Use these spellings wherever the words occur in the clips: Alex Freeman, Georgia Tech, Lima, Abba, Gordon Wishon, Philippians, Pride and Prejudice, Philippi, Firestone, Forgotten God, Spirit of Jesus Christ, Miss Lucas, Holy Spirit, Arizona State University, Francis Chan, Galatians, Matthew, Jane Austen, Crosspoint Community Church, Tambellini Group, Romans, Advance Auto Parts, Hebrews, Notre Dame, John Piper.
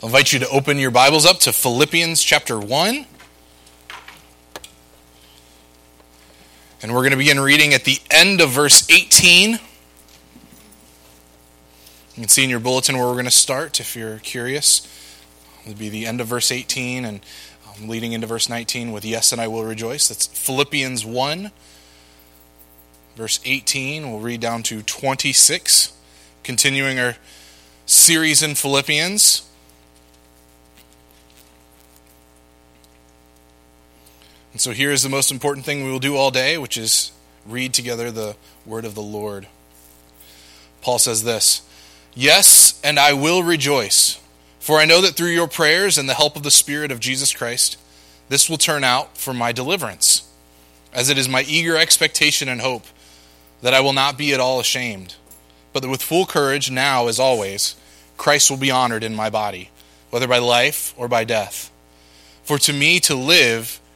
I invite you to open your Bibles up to Philippians chapter 1. And we're going to begin reading at the end of verse 18. You can see in your bulletin where we're going to start if you're curious. It'll be the end of verse 18 and leading into verse 19 with "Yes, and I will rejoice." That's Philippians 1, verse 18. We'll read down to 26, continuing our series in Philippians. And so here is the most important thing we will do all day, which is read together the word of the Lord. Paul says this: "Yes, and I will rejoice, for I know that through your prayers and the help of the Spirit of Jesus Christ, this will turn out for my deliverance, as it is my eager expectation and hope that I will not be at all ashamed, but that with full courage now, as always, Christ will be honored in my body, whether by life or by death. For to me to live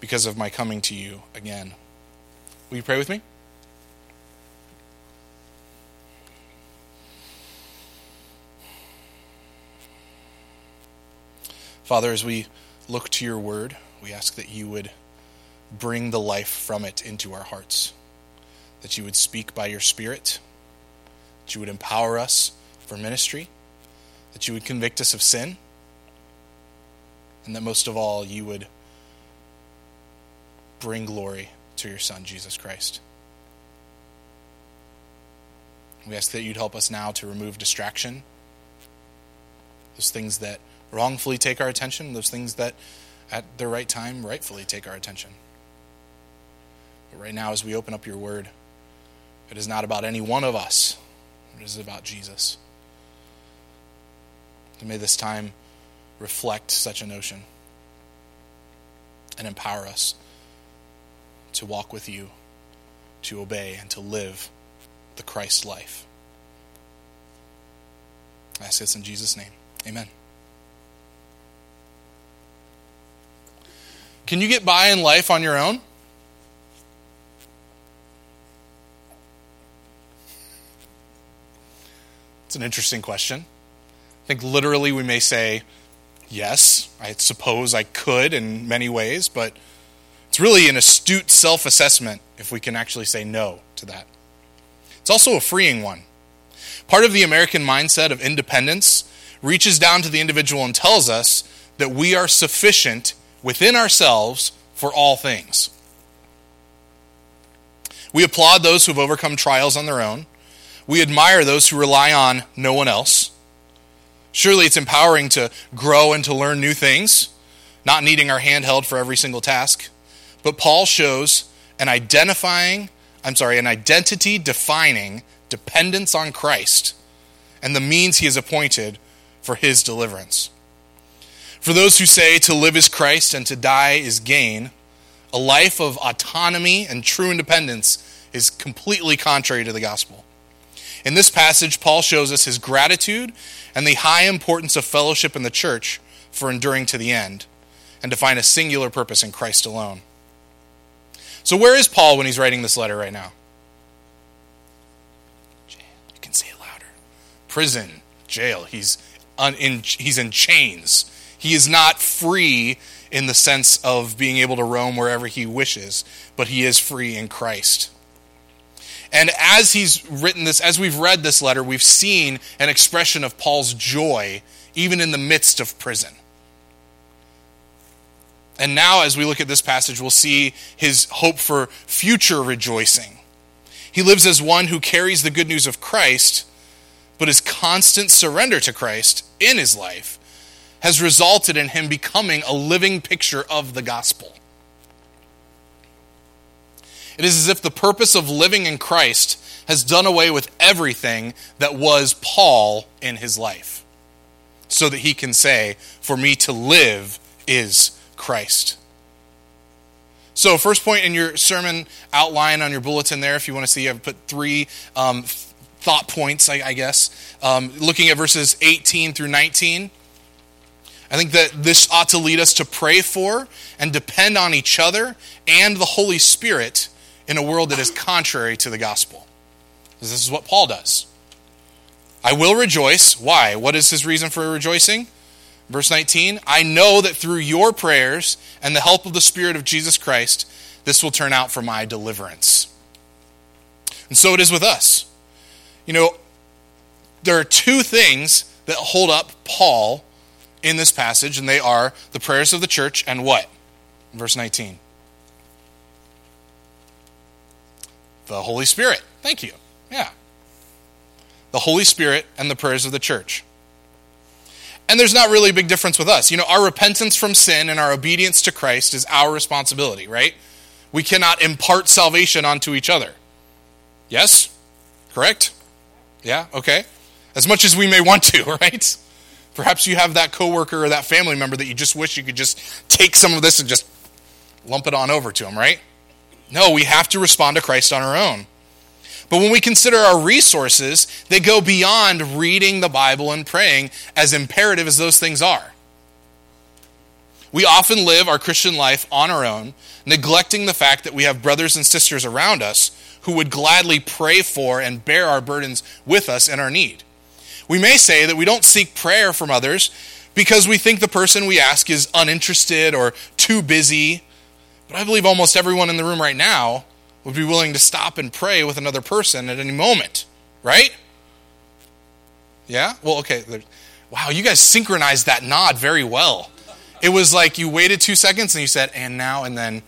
because of my coming to you again." Will you pray with me? Father, as we look to your word, we ask that you would bring the life from it into our hearts, that you would speak by your Spirit, that you would empower us for ministry, that you would convict us of sin, and that most of all, you would bring glory to your Son, Jesus Christ. We ask that you'd help us now to remove distraction, those things that wrongfully take our attention, those things that at the right time rightfully take our attention. But right now, as we open up your word, it is not about any one of us. It is about Jesus. And may this time reflect such a notion and empower us to walk with you, to obey, and to live the Christ life. I ask this in Jesus' name. Amen. Can you get by in life on your own? It's an interesting question. I think literally we may say, yes, I suppose I could in many ways, but it's really an astute self-assessment if we can actually say no to that. It's also a freeing one. Part of the American mindset of independence reaches down to the individual and tells us that we are sufficient within ourselves for all things. We applaud those who have overcome trials on their own. We admire those who rely on no one else. Surely it's empowering to grow and to learn new things, not needing our hand held for every single task. But Paul shows an identity-defining dependence on Christ and the means he has appointed for his deliverance. For those who say to live is Christ and to die is gain, a life of autonomy and true independence is completely contrary to the gospel. In this passage, Paul shows us his gratitude and the high importance of fellowship in the church for enduring to the end and to find a singular purpose in Christ alone. So where is Paul when he's writing this letter right now? Jail. You can say it louder. Prison, jail. He's in chains. He is not free in the sense of being able to roam wherever he wishes, but he is free in Christ. And as we've read this letter, we've seen an expression of Paul's joy even in the midst of prison. And now as we look at this passage, we'll see his hope for future rejoicing. He lives as one who carries the good news of Christ, but his constant surrender to Christ in his life has resulted in him becoming a living picture of the gospel. It is as if the purpose of living in Christ has done away with everything that was Paul in his life. so that he can say, for me to live is Christ. So first point in your sermon outline on your bulletin there, if you want to see, I've put three thought points, I guess. Looking at verses 18 through 19, I think that this ought to lead us to pray for and depend on each other and the Holy Spirit in a world that is contrary to the gospel. Because this is what Paul does. I will rejoice. Why? What is his reason for rejoicing? Verse 19, I know that through your prayers and the help of the Spirit of Jesus Christ, this will turn out for my deliverance. And so it is with us. You know, there are two things that hold up Paul in this passage, and they are the prayers of the church and what? Verse 19. The Holy Spirit. Thank you. Yeah. The Holy Spirit and the prayers of the church. And there's not really a big difference with us. You know, our repentance from sin and our obedience to Christ is our responsibility, right? We cannot impart salvation onto each other. Yes? Correct? Yeah, okay. As much as we may want to, right? Perhaps you have that coworker or that family member that you just wish you could just take some of this and just lump it on over to them, right? No, we have to respond to Christ on our own. But when we consider our resources, they go beyond reading the Bible and praying, as imperative as those things are. We often live our Christian life on our own, neglecting the fact that we have brothers and sisters around us who would gladly pray for and bear our burdens with us in our need. We may say that we don't seek prayer from others because we think the person we ask is uninterested or too busy. But I believe almost everyone in the room right now would be willing to stop and pray with another person at any moment, right? Yeah? Well, okay. Wow, you guys synchronized that nod very well. It was like you waited 2 seconds and you said, and now, and then. You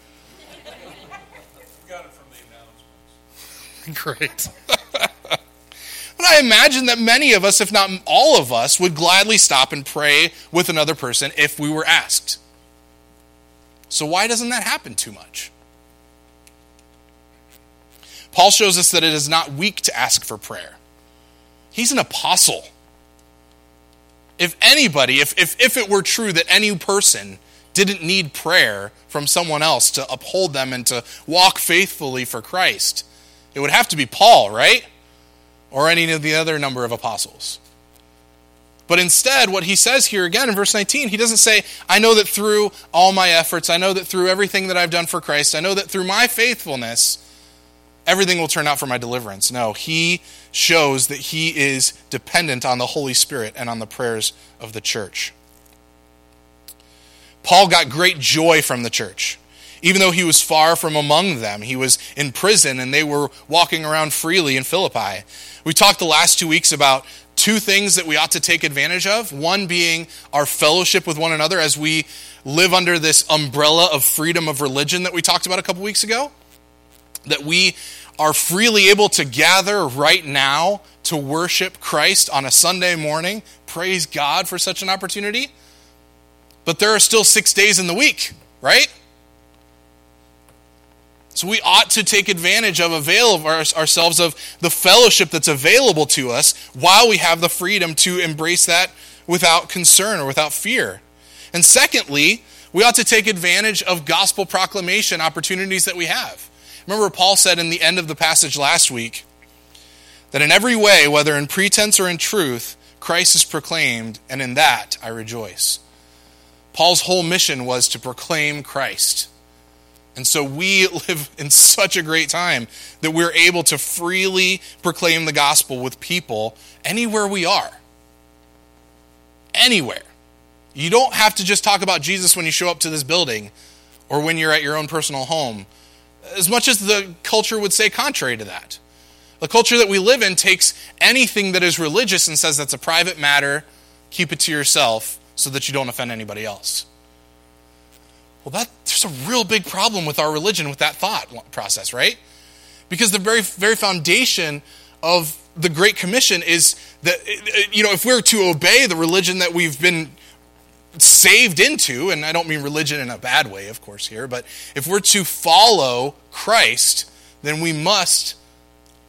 got it from the announcements. Great. But I imagine that many of us, if not all of us, would gladly stop and pray with another person if we were asked. So why doesn't that happen too much? Paul shows us that it is not weak to ask for prayer. He's an apostle. If anybody, if it were true that any person didn't need prayer from someone else to uphold them and to walk faithfully for Christ, it would have to be Paul, right? Or any of the other number of apostles. But instead, what he says here again in verse 19, he doesn't say, I know that through all my efforts, I know that through everything that I've done for Christ, I know that through my faithfulness, everything will turn out for my deliverance. No, he shows that he is dependent on the Holy Spirit and on the prayers of the church. Paul got great joy from the church. Even though he was far from among them, he was in prison and they were walking around freely in Philippi. We talked the last 2 weeks about two things that we ought to take advantage of. One being our fellowship with one another as we live under this umbrella of freedom of religion that we talked about a couple weeks ago. That we are freely able to gather right now to worship Christ on a Sunday morning. Praise God for such an opportunity. But there are still 6 days in the week, right? So we ought to take advantage of, avail ourselves of the fellowship that's available to us while we have the freedom to embrace that without concern or without fear. And secondly, we ought to take advantage of gospel proclamation opportunities that we have. Remember, Paul said in the end of the passage last week that in every way, whether in pretense or in truth, Christ is proclaimed, and in that I rejoice. Paul's whole mission was to proclaim Christ. And so we live in such a great time that we're able to freely proclaim the gospel with people anywhere we are. Anywhere. You don't have to just talk about Jesus when you show up to this building or when you're at your own personal home. As much as the culture would say contrary to that. The culture that we live in takes anything that is religious and says that's a private matter, keep it to yourself so that you don't offend anybody else. Well, there's a real big problem with our religion, with that thought process, right? Because the very foundation of the Great Commission is that, you know, if we're to obey the religion that we've been saved into, and I don't mean religion in a bad way, of course, here, but if we're to follow Christ, then we must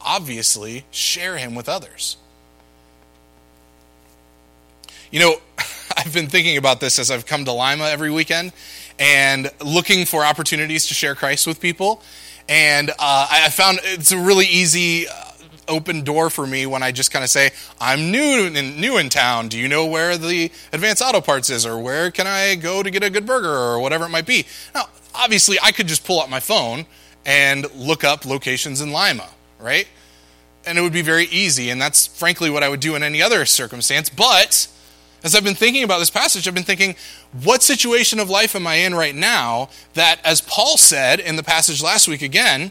obviously share him with others. You know, I've been thinking about this as I've come to Lima every weekend and looking for opportunities to share Christ with people. And I found it's a really easy open door for me when I just kind of say, I'm new in town. Do you know where the Advance Auto Parts is, or where can I go to get a good burger, or whatever it might be? Now, obviously, I could just pull up my phone and look up locations in Lima, right? And it would be very easy, and that's frankly what I would do in any other circumstance. But as I've been thinking about this passage, I've been thinking, what situation of life am I in right now that, as Paul said in the passage last week again,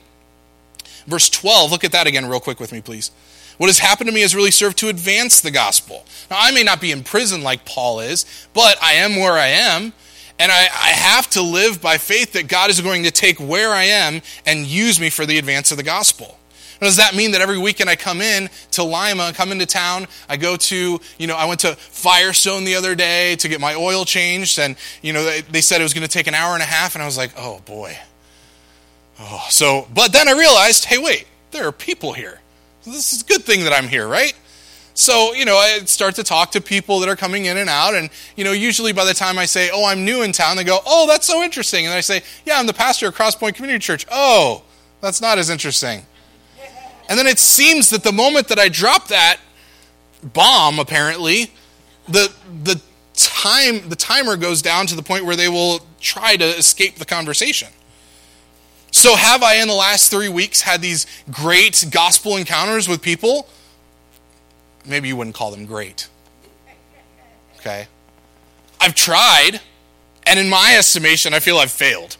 verse 12, look at that again real quick with me, please. What has happened to me has really served to advance the gospel. Now, I may not be in prison like Paul is, but I am where I am, and I have to live by faith that God is going to take where I am and use me for the advance of the gospel. Now, does that mean that every weekend I come in to Lima, come into town, I go to, I went to Firestone the other day to get my oil changed, and, they said it was going to take an hour and a half, and I was like, oh boy. Oh, but then I realized, hey, wait, there are people here. This is a good thing that I'm here, right? So, I start to talk to people that are coming in and out, and, usually by the time I say, oh, I'm new in town, they go, oh, that's so interesting. And then I say, yeah, I'm the pastor of Crosspoint Community Church. Oh, that's not as interesting. And then it seems that the moment that I drop that bomb, apparently, the timer goes down to the point where they will try to escape the conversation. So have I in the last 3 weeks had these great gospel encounters with people? Maybe you wouldn't call them great. Okay. I've tried, and in my estimation, I feel I've failed.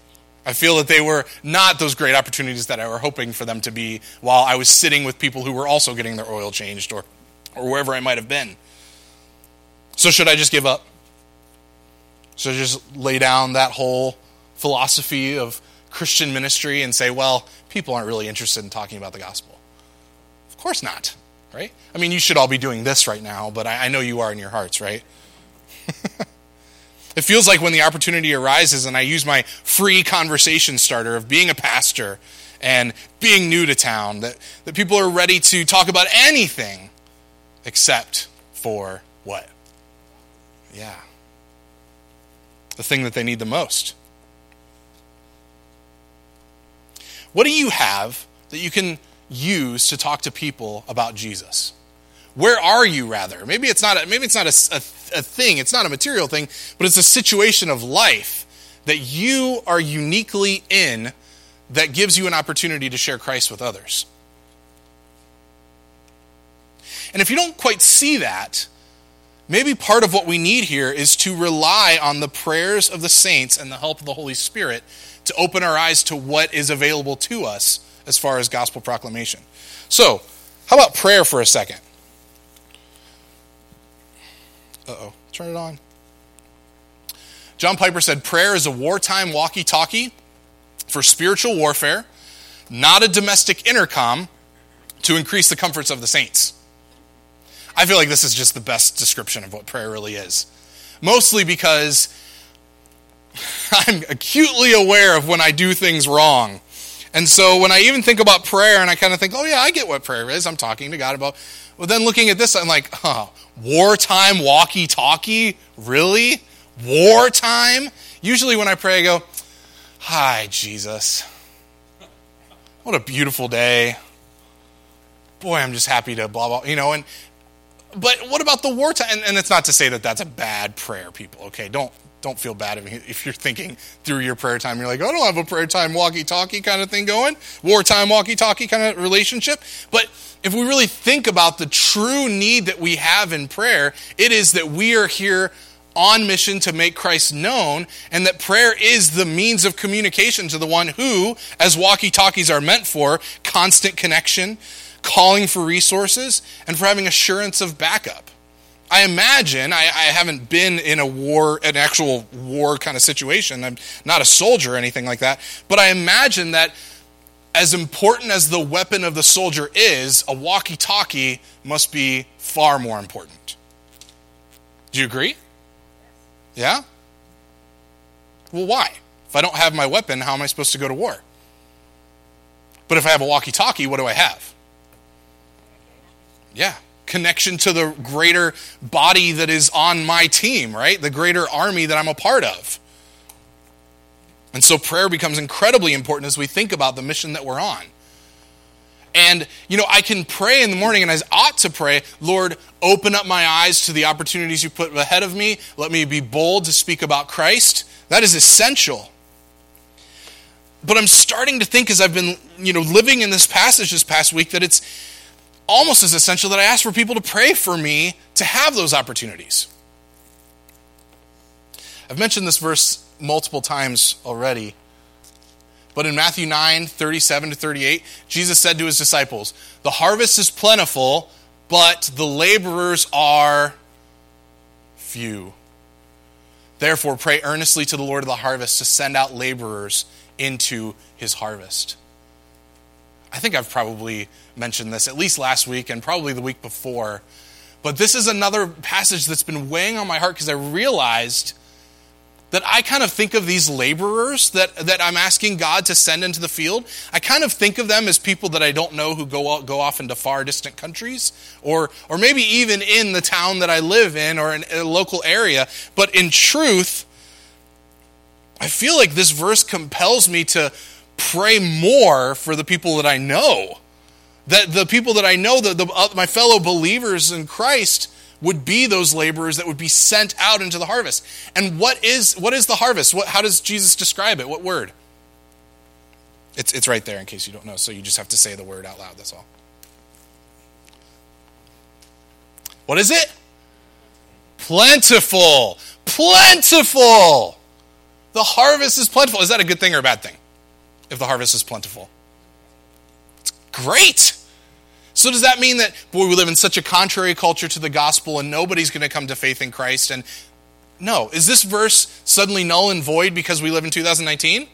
I feel that they were not those great opportunities that I were hoping for them to be while I was sitting with people who were also getting their oil changed or wherever I might have been. So should I just give up? Should I just lay down that whole philosophy of Christian ministry and say, well, people aren't really interested in talking about the gospel? Of course not, right? I mean, you should all be doing this right now, but I know you are in your hearts, right? It feels like when the opportunity arises and I use my free conversation starter of being a pastor and being new to town, that people are ready to talk about anything except for what? Yeah. The thing that they need the most. What do you have that you can use to talk to people about Jesus? Where are you, rather? Maybe it's not a thing, it's not a material thing, but it's a situation of life that you are uniquely in that gives you an opportunity to share Christ with others. And if you don't quite see that, maybe part of what we need here is to rely on the prayers of the saints and the help of the Holy Spirit to open our eyes to what is available to us as far as gospel proclamation. So, how about prayer for a second? Uh-oh, turn it on. John Piper said, prayer is a wartime walkie-talkie for spiritual warfare, not a domestic intercom to increase the comforts of the saints. I feel like this is just the best description of what prayer really is. Mostly because I'm acutely aware of when I do things wrong. And so when I even think about prayer and I kind of think, oh yeah, I get what prayer is. I'm talking to God about. Well, then looking at this, I'm like, oh, wartime walkie-talkie? Really? Wartime? Usually when I pray, I go, hi, Jesus. What a beautiful day. Boy, I'm just happy to blah, blah, but what about the wartime? And it's not to say that that's a bad prayer, people. Okay, don't feel bad if you're thinking through your prayer time. You're like, oh, I don't have a prayer time walkie-talkie kind of thing going. Wartime walkie-talkie kind of relationship. But if we really think about the true need that we have in prayer, it is that we are here on mission to make Christ known, and that prayer is the means of communication to the one who, as walkie-talkies are meant for, constant connection, calling for resources, and for having assurance of backup. I imagine, I haven't been in an actual war kind of situation. I'm not a soldier or anything like that. But I imagine that as important as the weapon of the soldier is, a walkie-talkie must be far more important. Do you agree? Yeah? Well, why? If I don't have my weapon, how am I supposed to go to war? But if I have a walkie-talkie, what do I have? Yeah. connection to the greater body that is on my team, right? The greater army that I'm a part of. And so prayer becomes incredibly important as we think about the mission that we're on. And, you know, I can pray in the morning, and I ought to pray, Lord, open up my eyes to the opportunities you put ahead of me. Let me be bold to speak about Christ. That is essential. But I'm starting to think as I've been, living in this passage this past week that it's almost as essential that I ask for people to pray for me to have those opportunities. I've mentioned this verse multiple times already. But in Matthew 9:37-38, Jesus said to his disciples, "The harvest is plentiful, but the laborers are few. Therefore, pray earnestly to the Lord of the harvest to send out laborers into his harvest." I think I've probably mentioned this at least last week and probably the week before. But this is another passage that's been weighing on my heart because I realized that I kind of think of these laborers that I'm asking God to send into the field, I kind of think of them as people that I don't know who go off into far distant countries, or maybe even in the town that I live in or in a local area. But in truth, I feel like this verse compels me to pray more for the people that I know, that the people that I know, my fellow believers in Christ, would be those laborers that would be sent out into the harvest. And what is the harvest? How does Jesus describe it? What word? It's right there in case you don't know, so you just have to say the word out loud, that's all. What is it? Plentiful. Plentiful. The harvest is plentiful. Is that a good thing or a bad thing? If the harvest is plentiful? It's great. So does that mean that, boy, we live in such a contrary culture to the gospel and nobody's going to come to faith in Christ? And no. Is this verse suddenly null and void because we live in 2019?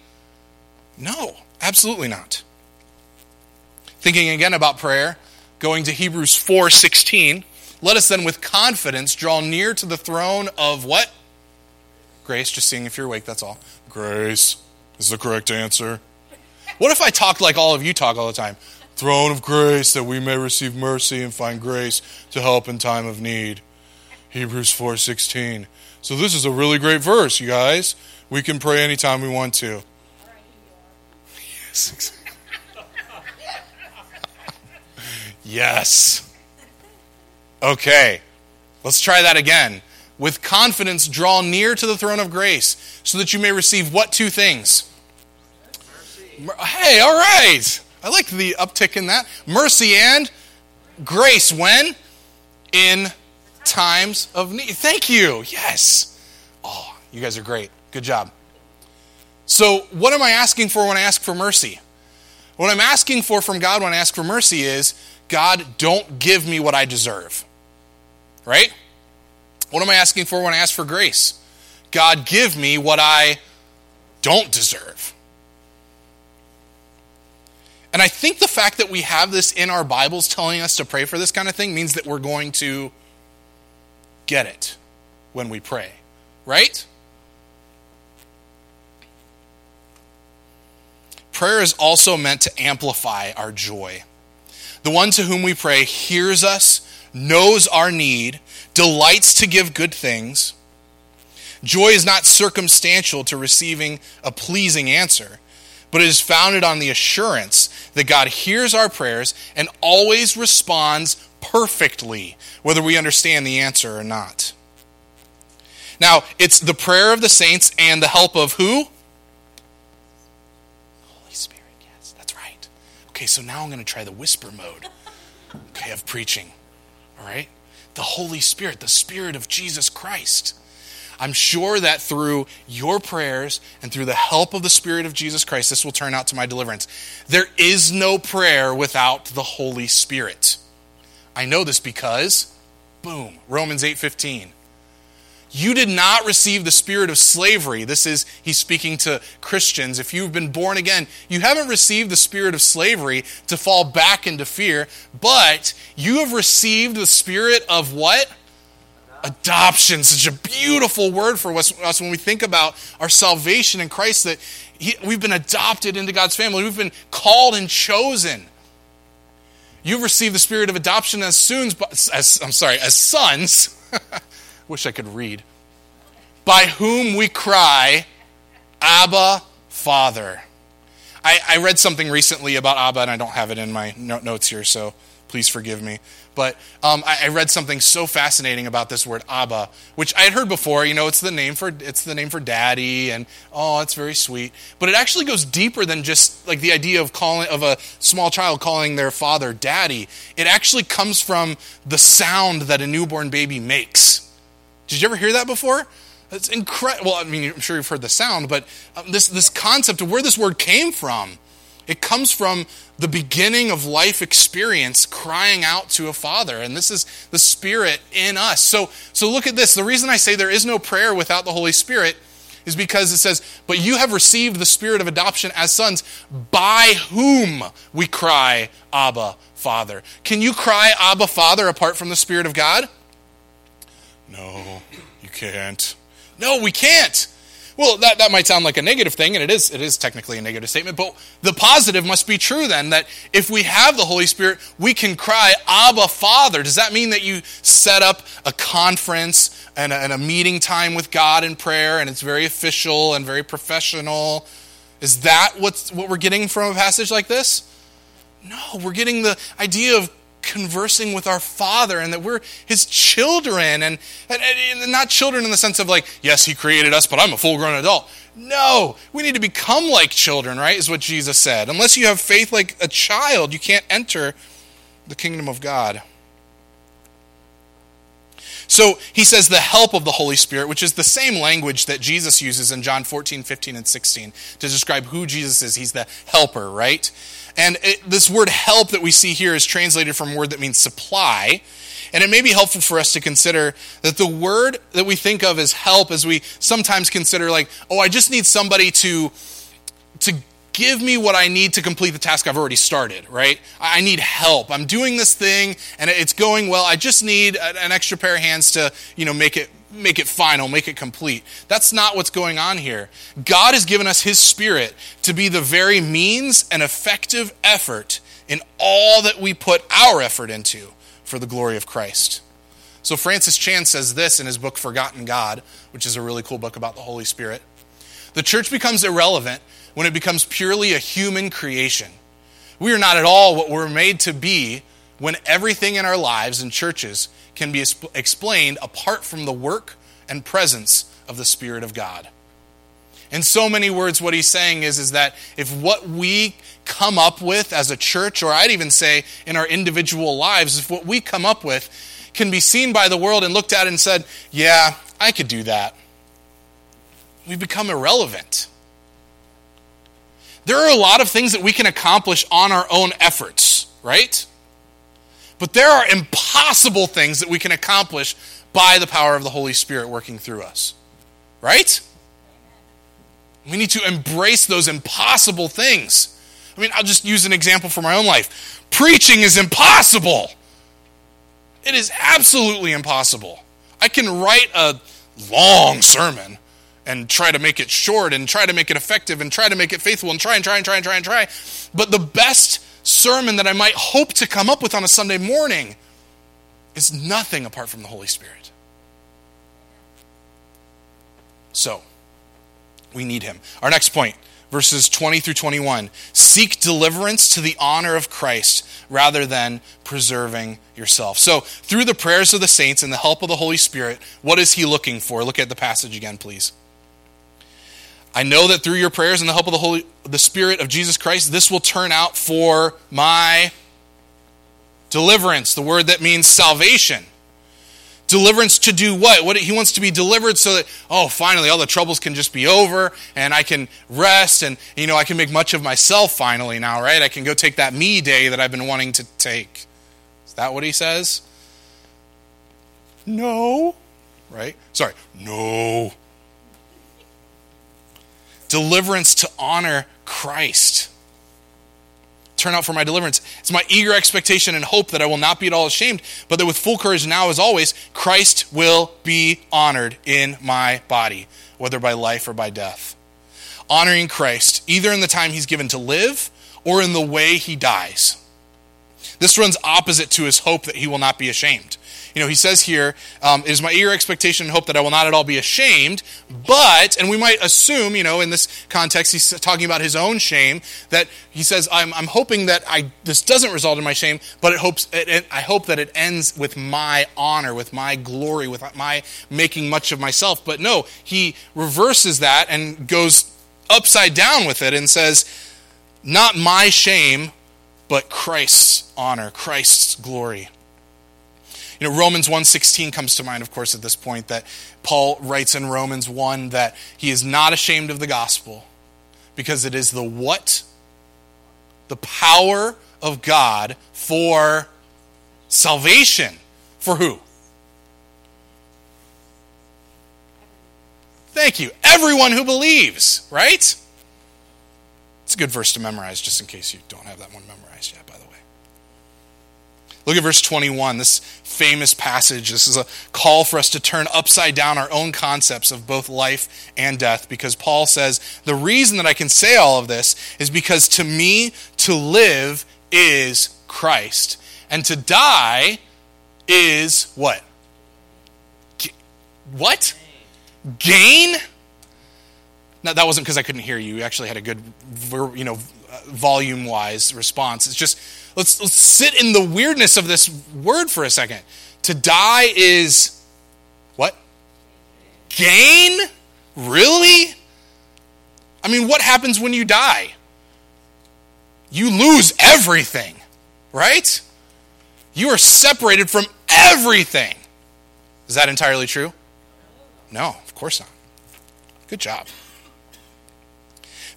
No, absolutely not. Thinking again about prayer, going to Hebrews 4:16, let us then with confidence draw near to the throne of what? Grace, just seeing if you're awake, that's all. Grace is the correct answer. What if I talked like all of you talk all the time? Throne of grace, that we may receive mercy and find grace to help in time of need. Hebrews 4:16. So this is a really great verse, you guys. We can pray anytime we want to. Yes, exactly. Yes. Okay, let's try that again. With confidence, draw near to the throne of grace, so that you may receive what two things? Mercy. Hey, all right. I like the uptick in that. Mercy and grace. When? In times of need. Thank you. Yes. Oh, you guys are great. Good job. So what am I asking for when I ask for mercy? What I'm asking for from God when I ask for mercy is, God, don't give me what I deserve. Right? What am I asking for when I ask for grace? God, give me what I don't deserve. And I think the fact that we have this in our Bibles telling us to pray for this kind of thing means that we're going to get it when we pray, right? Prayer is also meant to amplify our joy. The one to whom we pray hears us, knows our need, delights to give good things. Joy is not circumstantial to receiving a pleasing answer, but it is founded on the assurance that God hears our prayers and always responds perfectly, whether we understand the answer or not. Now, it's the prayer of the saints and the help of who? Holy Spirit, yes, that's right. Okay, so now I'm going to try the whisper mode, okay, of preaching, all right? The Holy Spirit, the Spirit of Jesus Christ. I'm sure that through your prayers and through the help of the Spirit of Jesus Christ, this will turn out to my deliverance. There is no prayer without the Holy Spirit. I know this because, boom, Romans 8:15. You did not receive the spirit of slavery. This is, he's speaking to Christians. If you've been born again, you haven't received the spirit of slavery to fall back into fear, but you have received the spirit of what? Adoption, such a beautiful word for us when we think about our salvation in Christ, that we've been adopted into God's family. We've been called and chosen. You've received the spirit of adoption as sons. Wish I could read. By whom we cry, Abba, Father. I read something recently about Abba, and I don't have it in my notes here, so please forgive me. But I read something so fascinating about this word Abba, which I had heard before. You know, it's the name for daddy, and oh, it's very sweet. But it actually goes deeper than just like the idea of a small child calling their father daddy. It actually comes from the sound that a newborn baby makes. Did you ever hear that before? It's incredible. Well, I mean, I'm sure you've heard the sound, but this concept of where this word came from, it comes from the beginning of life experience, crying out to a father, and this is the Spirit in us. So look at this. The reason I say there is no prayer without the Holy Spirit is because it says, "But you have received the Spirit of adoption as sons, by whom we cry, Abba, Father." Can you cry, Abba, Father, apart from the Spirit of God? No, you can't. No, we can't. Well, that might sound like a negative thing, and it is technically a negative statement, but the positive must be true then, that if we have the Holy Spirit, we can cry, Abba, Father. Does that mean that you set up a conference and a meeting time with God in prayer, and it's very official and very professional? Is that what we're getting from a passage like this? No, we're getting the idea of conversing with our Father, and that we're His children, and not children in the sense of like, yes, He created us, but I'm a full-grown adult. No, we need to become like children, right, is what Jesus said. Unless you have faith like a child, you can't enter the kingdom of God. So He says the help of the Holy Spirit, which is the same language that Jesus uses in John 14, 15, and 16 to describe who Jesus is. He's the helper, right? And this word help that we see here is translated from a word that means supply. And it may be helpful for us to consider that the word that we think of as help, as we sometimes consider like, oh, I just need somebody to give me what I need to complete the task I've already started, right? I need help. I'm doing this thing and it's going well. I just need an extra pair of hands to, you know, make it final, make it complete. That's not what's going on here. God has given us His Spirit to be the very means and effective effort in all that we put our effort into for the glory of Christ. So Francis Chan says this in his book, Forgotten God, which is a really cool book about the Holy Spirit. The church becomes irrelevant when it becomes purely a human creation. We are not at all what we're made to be when everything in our lives and churches can be explained apart from the work and presence of the Spirit of God. In so many words, what he's saying is that if what we come up with as a church, or I'd even say in our individual lives, if what we come up with can be seen by the world and looked at and said, yeah, I could do that, we become irrelevant. There are a lot of things that we can accomplish on our own efforts, right? But there are impossible things that we can accomplish by the power of the Holy Spirit working through us, right? We need to embrace those impossible things. I mean, I'll just use an example for my own life. Preaching is impossible. It is absolutely impossible. I can write a long sermon and try to make it short and try to make it effective and try to make it faithful and try. But the best sermon that I might hope to come up with on a Sunday morning is nothing apart from the Holy Spirit. So, we need Him. Our next point, verses 20 through 21. Seek deliverance to the honor of Christ rather than preserving yourself. So, through the prayers of the saints and the help of the Holy Spirit, what is He looking for? Look at the passage again, please. I know that through your prayers and the help of the Spirit of Jesus Christ, this will turn out for my deliverance, the word that means salvation. Deliverance to do what? What He wants to be delivered so that, oh, finally, all the troubles can just be over and I can rest and, you know, I can make much of myself finally now, right? I can go take that me day that I've been wanting to take. Is that what He says? No. Right? Sorry. No. Deliverance to honor Christ. Turn out for my deliverance. It's my eager expectation and hope that I will not be at all ashamed, but that with full courage now as always, Christ will be honored in my body, whether by life or by death. Honoring Christ, either in the time He's given to live or in the way He dies. This runs opposite to his hope that he will not be ashamed. You know, he says here, it is my eager expectation and hope that I will not at all be ashamed, but, and we might assume, you know, in this context, he's talking about his own shame, that he says, I'm hoping that this doesn't result in my shame, but I hope that it ends with my honor, with my glory, with my making much of myself. But no, he reverses that and goes upside down with it and says, not my shame, but Christ's honor, Christ's glory. You know, Romans 1:16 comes to mind, of course, at this point, that Paul writes in Romans 1 that he is not ashamed of the gospel because it is the what? The power of God for salvation. For who? Thank you. Everyone who believes, right? It's a good verse to memorize, just in case you don't have that one memorized yet, by the way. Look at verse 21, this famous passage. This is a call for us to turn upside down our own concepts of both life and death, because Paul says, the reason that I can say all of this is because to me, to live is Christ, and to die is what? What? Gain? No, that wasn't because I couldn't hear you. You actually had a good, you know, volume-wise response. It's just, let's sit in the weirdness of this word for a second. To die is what? Gain? Really? I mean, what happens when you die? You lose everything, right? You are separated from everything. Is that entirely true? No, of course not. Good job.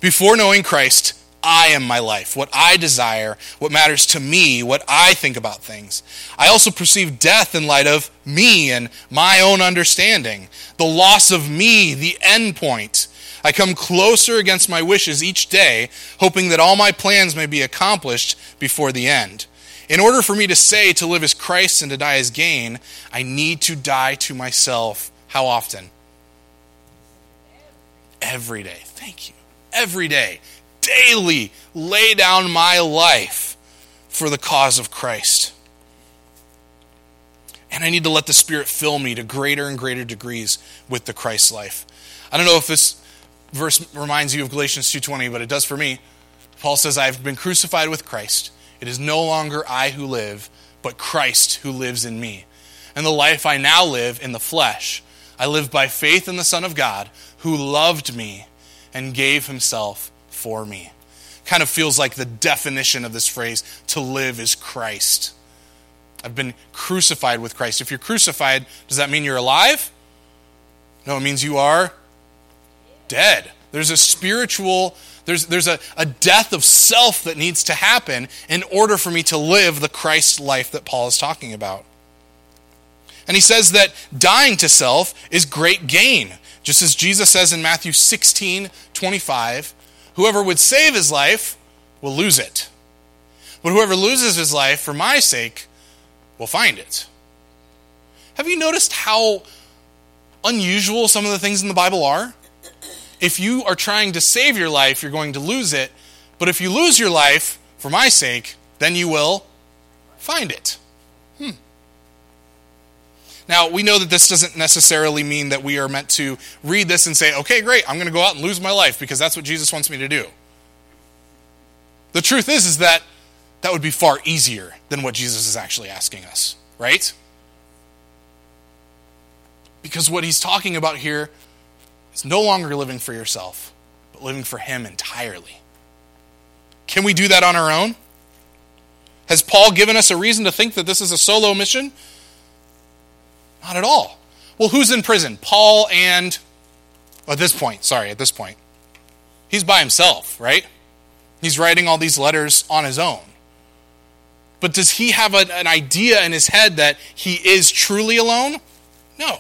Before knowing Christ, I am my life, what I desire, what matters to me, what I think about things. I also perceive death in light of me and my own understanding, the loss of me, the end point. I come closer against my wishes each day, hoping that all my plans may be accomplished before the end. In order for me to say to live is Christ and to die is gain, I need to die to myself. How often? Every day. Thank you. Every day. Daily lay down my life for the cause of Christ. And I need to let the Spirit fill me to greater and greater degrees with the Christ life. I don't know if this verse reminds you of Galatians 2:20, but it does for me. Paul says, I have been crucified with Christ. It is no longer I who live, but Christ who lives in me. And the life I now live in the flesh, I live by faith in the Son of God who loved me and gave himself for me. Kind of feels like the definition of this phrase, to live is Christ. I've been crucified with Christ. If you're crucified, does that mean you're alive? No, it means you are dead. There's a spiritual, there's a death of self that needs to happen in order for me to live the Christ life that Paul is talking about. And he says that dying to self is great gain. Just as Jesus says in Matthew 16:25, whoever would save his life will lose it. But whoever loses his life for my sake will find it. Have you noticed how unusual some of the things in the Bible are? If you are trying to save your life, you're going to lose it. But if you lose your life for my sake, then you will find it. Now, we know that this doesn't necessarily mean that we are meant to read this and say, okay, great, I'm going to go out and lose my life because that's what Jesus wants me to do. The truth is that that would be far easier than what Jesus is actually asking us, right? Because what he's talking about here is no longer living for yourself, but living for him entirely. Can we do that on our own? Has Paul given us a reason to think that this is a solo mission? Not at all. Well, who's in prison? Paul and... At this point. He's by himself, right? He's writing all these letters on his own. But does he have an idea in his head that he is truly alone? No.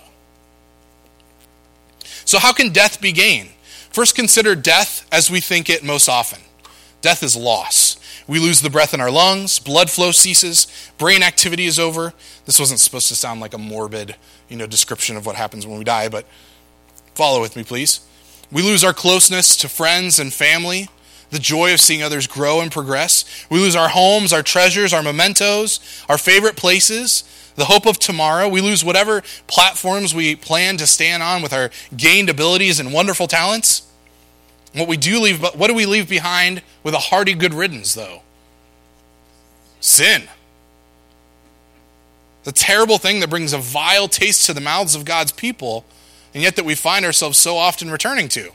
So how can death be gain? First, consider death as we think it most often. Death is loss. We lose the breath in our lungs, blood flow ceases, brain activity is over. This wasn't supposed to sound like a morbid, description of what happens when we die, but follow with me, please. We lose our closeness to friends and family. the joy of seeing others grow and progress. We lose our homes, our treasures, our mementos, our favorite places, the hope of tomorrow. We lose whatever platforms we plan to stand on with our gained abilities and wonderful talents. What do we leave behind with a hearty good riddance, though? Sin. The terrible thing that brings a vile taste to the mouths of God's people, and yet that we find ourselves so often returning to.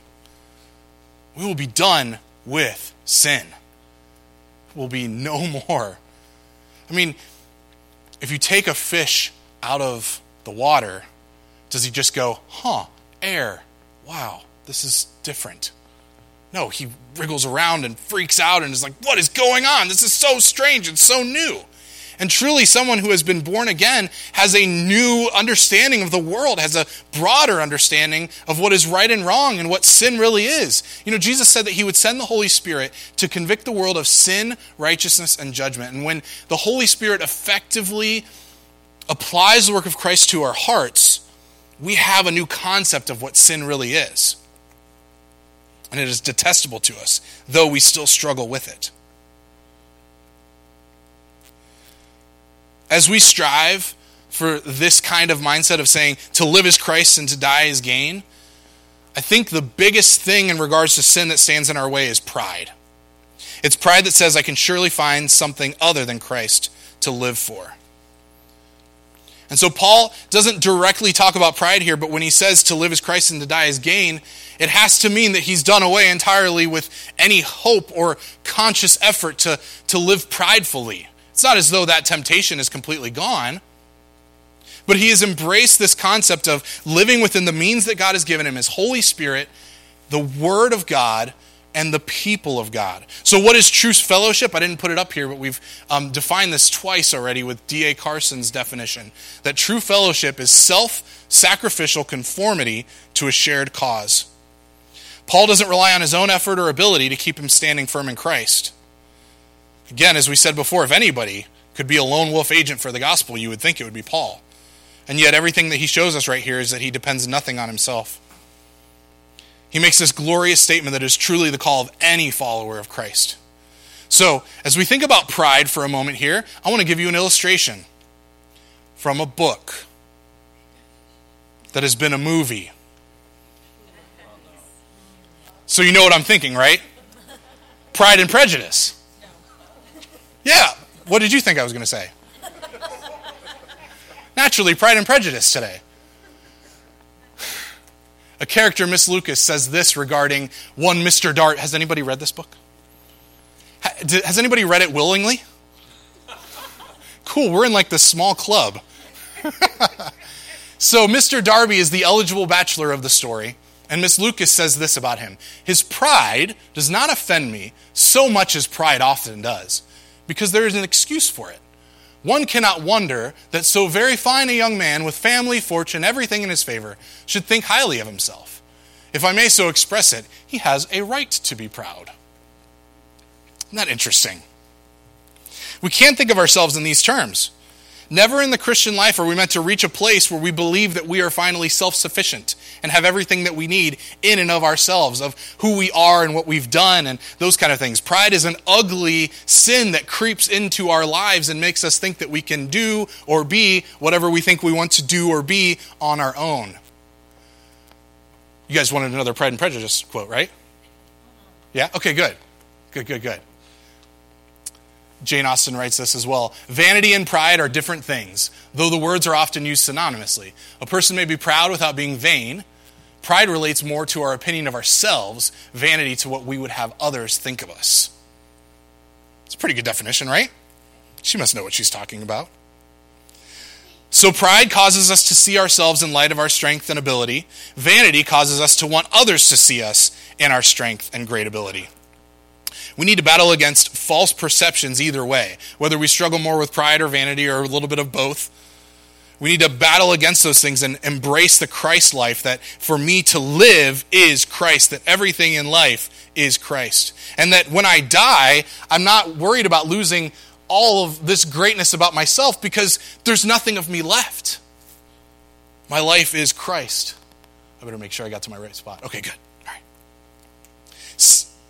We will be done with sin. It will be no more. I mean, if you take a fish out of the water, does he just go, air, wow, this is different? No, he wriggles around and freaks out and is like, what is going on? This is so strange and so new. And truly, someone who has been born again has a new understanding of the world, has a broader understanding of what is right and wrong and what sin really is. You know, Jesus said that he would send the Holy Spirit to convict the world of sin, righteousness, and judgment. And when the Holy Spirit effectively applies the work of Christ to our hearts, we have a new concept of what sin really is. And it is detestable to us, though we still struggle with it. As we strive for this kind of mindset of saying to live is Christ and to die is gain, I think the biggest thing in regards to sin that stands in our way is pride. It's pride that says I can surely find something other than Christ to live for. And so Paul doesn't directly talk about pride here, but when he says to live is Christ and to die is gain, it has to mean that he's done away entirely with any hope or conscious effort to live pridefully. It's not as though that temptation is completely gone, but he has embraced this concept of living within the means that God has given him, his Holy Spirit, the Word of God, and the people of God. So what is true fellowship? I didn't put it up here, but we've defined this twice already with D.A. Carson's definition, that true fellowship is self-sacrificial conformity to a shared cause. Paul doesn't rely on his own effort or ability to keep him standing firm in Christ. Again, as we said before, if anybody could be a lone wolf agent for the gospel, you would think it would be Paul. And yet everything that he shows us right here is that he depends nothing on himself. He makes this glorious statement that is truly the call of any follower of Christ. So, as we think about pride for a moment here, I want to give you an illustration from a book that has been a movie. So you know what I'm thinking, right? Pride and Prejudice. Yeah, what did you think I was going to say? Naturally, Pride and Prejudice today. A character, Miss Lucas, says this regarding one Mr. Dart. Has anybody read this book? Has anybody read it willingly? Cool, we're in like this small club. So Mr. Darby is the eligible bachelor of the story, and Miss Lucas says this about him. His pride does not offend me so much as pride often does, because there is an excuse for it. One cannot wonder that so very fine a young man with family, fortune, everything in his favor should think highly of himself. If I may so express it, he has a right to be proud. Isn't that interesting? We can't think of ourselves in these terms. Never in the Christian life are we meant to reach a place where we believe that we are finally self-sufficient and have everything that we need in and of ourselves, of who we are and what we've done and those kind of things. Pride is an ugly sin that creeps into our lives and makes us think that we can do or be whatever we think we want to do or be on our own. You guys wanted another Pride and Prejudice quote, right? Yeah? Okay, good. Good. Jane Austen writes this as well. Vanity and pride are different things, though the words are often used synonymously. A person may be proud without being vain. Pride relates more to our opinion of ourselves, vanity to what we would have others think of us. It's a pretty good definition, right? She must know what she's talking about. So pride causes us to see ourselves in light of our strength and ability. Vanity causes us to want others to see us in our strength and great ability. We need to battle against false perceptions either way, whether we struggle more with pride or vanity or a little bit of both. We need to battle against those things and embrace the Christ life, that for me to live is Christ, that everything in life is Christ. And that when I die, I'm not worried about losing all of this greatness about myself because there's nothing of me left. My life is Christ. I better make sure I got to my right spot. Okay, good. All right.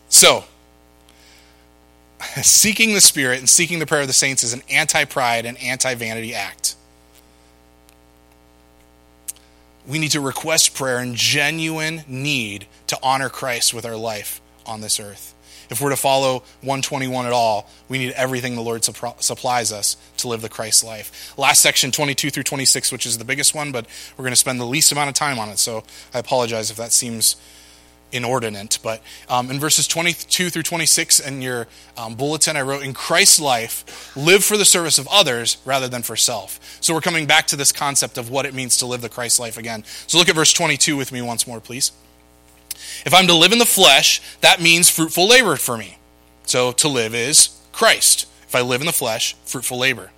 So, Seeking the Spirit and seeking the prayer of the saints is an anti-pride and anti-vanity act. We need to request prayer in genuine need to honor Christ with our life on this earth. If we're to follow 121 at all, we need everything the Lord supplies us to live the Christ life. Last section, 22 through 26, which is the biggest one, but we're going to spend the least amount of time on it, so I apologize if that seems inordinate. But in verses 22 through 26 in your bulletin, I wrote, in Christ's life, live for the service of others rather than for self. So we're coming back to this concept of what it means to live the Christ life again. So look at verse 22 with me once more, please. If I'm to live in the flesh, that means fruitful labor for me. So to live is Christ. If I live in the flesh, fruitful labor.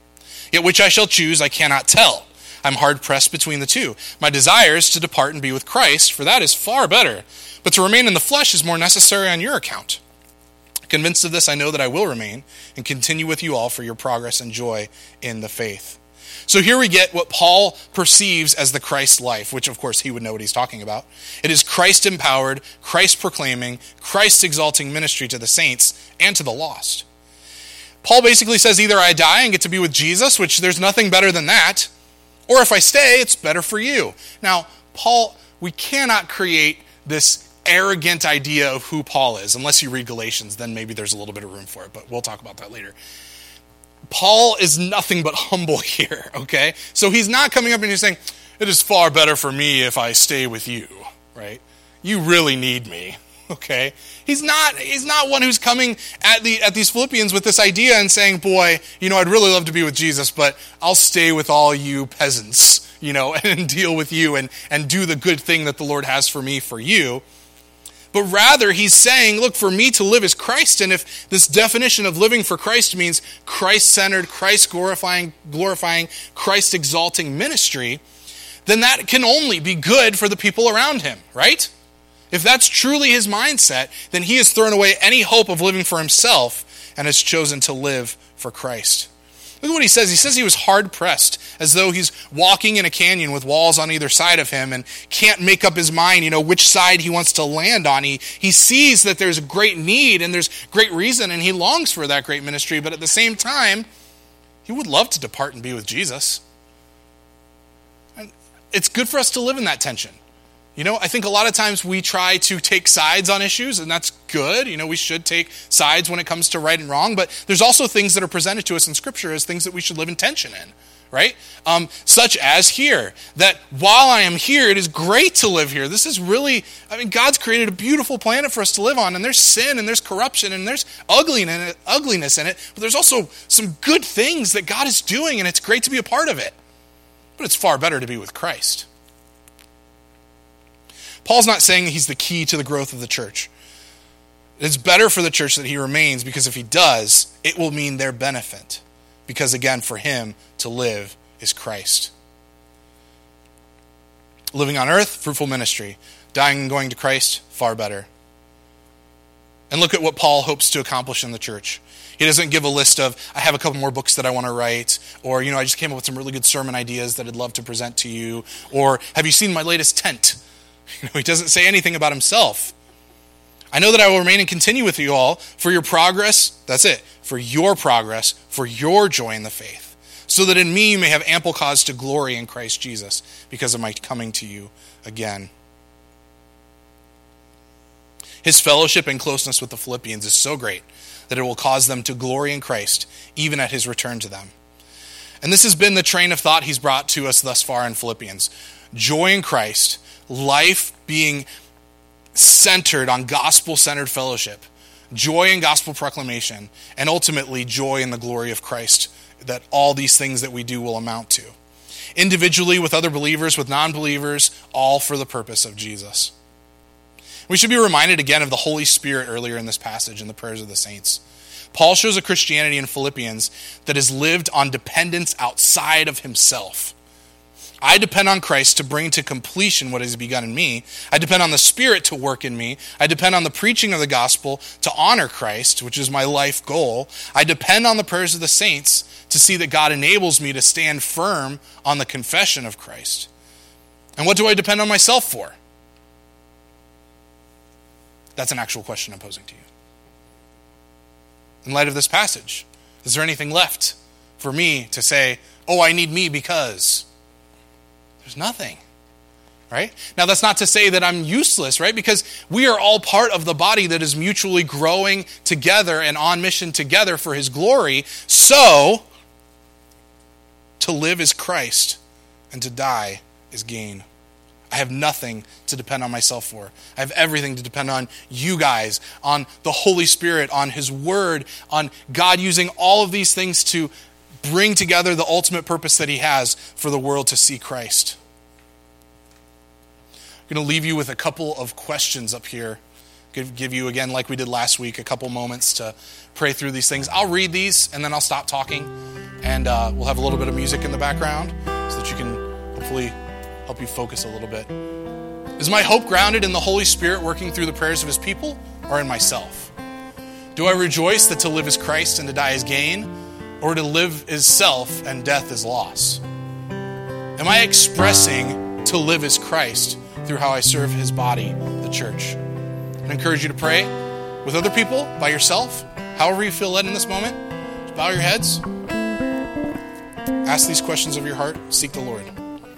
Yet which I shall choose, I cannot tell. I'm hard pressed between the two. My desire is to depart and be with Christ, for that is far better. But to remain in the flesh is more necessary on your account. Convinced of this, I know that I will remain and continue with you all for your progress and joy in the faith. So here we get what Paul perceives as the Christ life, which of course he would know what he's talking about. It is Christ-empowered, Christ-proclaiming, Christ-exalting ministry to the saints and to the lost. Paul basically says either I die and get to be with Jesus, which there's nothing better than that, or if I stay, it's better for you. Now, Paul, we cannot create this arrogant idea of who Paul is, unless you read Galatians, then maybe there's a little bit of room for it, but we'll talk about that later. Paul is nothing but humble here, okay? So he's not coming up and he's saying, it is far better for me if I stay with you, right? You really need me, okay? He's not one who's coming at these Philippians with this idea and saying, boy, you know, I'd really love to be with Jesus, but I'll stay with all you peasants, you know, and deal with you and do the good thing that the Lord has for me for you. But rather, he's saying, look, for me to live is Christ, and if this definition of living for Christ means Christ-centered, Christ-glorifying, Christ-exalting ministry, then that can only be good for the people around him, right? If that's truly his mindset, then he has thrown away any hope of living for himself and has chosen to live for Christ. Look at what he says. He says he was hard-pressed, as though he's walking in a canyon with walls on either side of him and can't make up his mind, you know, which side he wants to land on. He sees that there's a great need and there's great reason, and he longs for that great ministry, but at the same time, he would love to depart and be with Jesus. And it's good for us to live in that tension. You know, I think a lot of times we try to take sides on issues, and that's good. You know, we should take sides when it comes to right and wrong, but there's also things that are presented to us in Scripture as things that we should live in tension in, right? Such as here, that while I am here, it is great to live here. This is really, I mean, God's created a beautiful planet for us to live on, and there's sin, and there's corruption, and there's ugliness in it, but there's also some good things that God is doing, and it's great to be a part of it. But it's far better to be with Christ. Paul's not saying he's the key to the growth of the church. It's better for the church that he remains, because if he does, it will mean their benefit. Because again, for him to live is Christ. Living on earth, fruitful ministry. Dying and going to Christ, far better. And look at what Paul hopes to accomplish in the church. He doesn't give a list of, I have a couple more books that I want to write, or, you know, I just came up with some really good sermon ideas that I'd love to present to you, or have you seen my latest tent? You know, he doesn't say anything about himself. I know that I will remain and continue with you all for your progress, that's it, for your progress, for your joy in the faith, so that in me you may have ample cause to glory in Christ Jesus because of my coming to you again. His fellowship and closeness with the Philippians is so great that it will cause them to glory in Christ even at his return to them. And this has been the train of thought he's brought to us thus far in Philippians. Joy in Christ, life being centered on gospel-centered fellowship, joy in gospel proclamation, and ultimately joy in the glory of Christ, that all these things that we do will amount to. Individually, with other believers, with non-believers, all for the purpose of Jesus. We should be reminded again of the Holy Spirit earlier in this passage in the prayers of the saints. Paul shows a Christianity in Philippians that is lived on dependence outside of himself. I depend on Christ to bring to completion what has begun in me. I depend on the Spirit to work in me. I depend on the preaching of the gospel to honor Christ, which is my life goal. I depend on the prayers of the saints to see that God enables me to stand firm on the confession of Christ. And what do I depend on myself for? That's an actual question I'm posing to you. in light of this passage? Is there anything left for me to say, oh, I need me because? There's nothing, right? Now, that's not to say that I'm useless, right? Because we are all part of the body that is mutually growing together and on mission together for his glory. So, to live is Christ, and to die is gain. I have nothing to depend on myself for. I have everything to depend on you guys, on the Holy Spirit, on his word, on God using all of these things to bring together the ultimate purpose that he has for the world to see Christ. I'm going to leave you with a couple of questions up here. Give you, again, like we did last week, a couple moments to pray through these things. I'll read these, and then I'll stop talking, and we'll have a little bit of music in the background so that you can hopefully help you focus a little bit. Is my hope grounded in the Holy Spirit working through the prayers of his people or in myself? Do I rejoice that to live is Christ and to die is gain, or to live is self and death is loss? Am I expressing to live is Christ through how I serve his body, the church? I encourage you to pray with other people, by yourself, however you feel led in this moment. Just bow your heads. Ask these questions of your heart. Seek the Lord.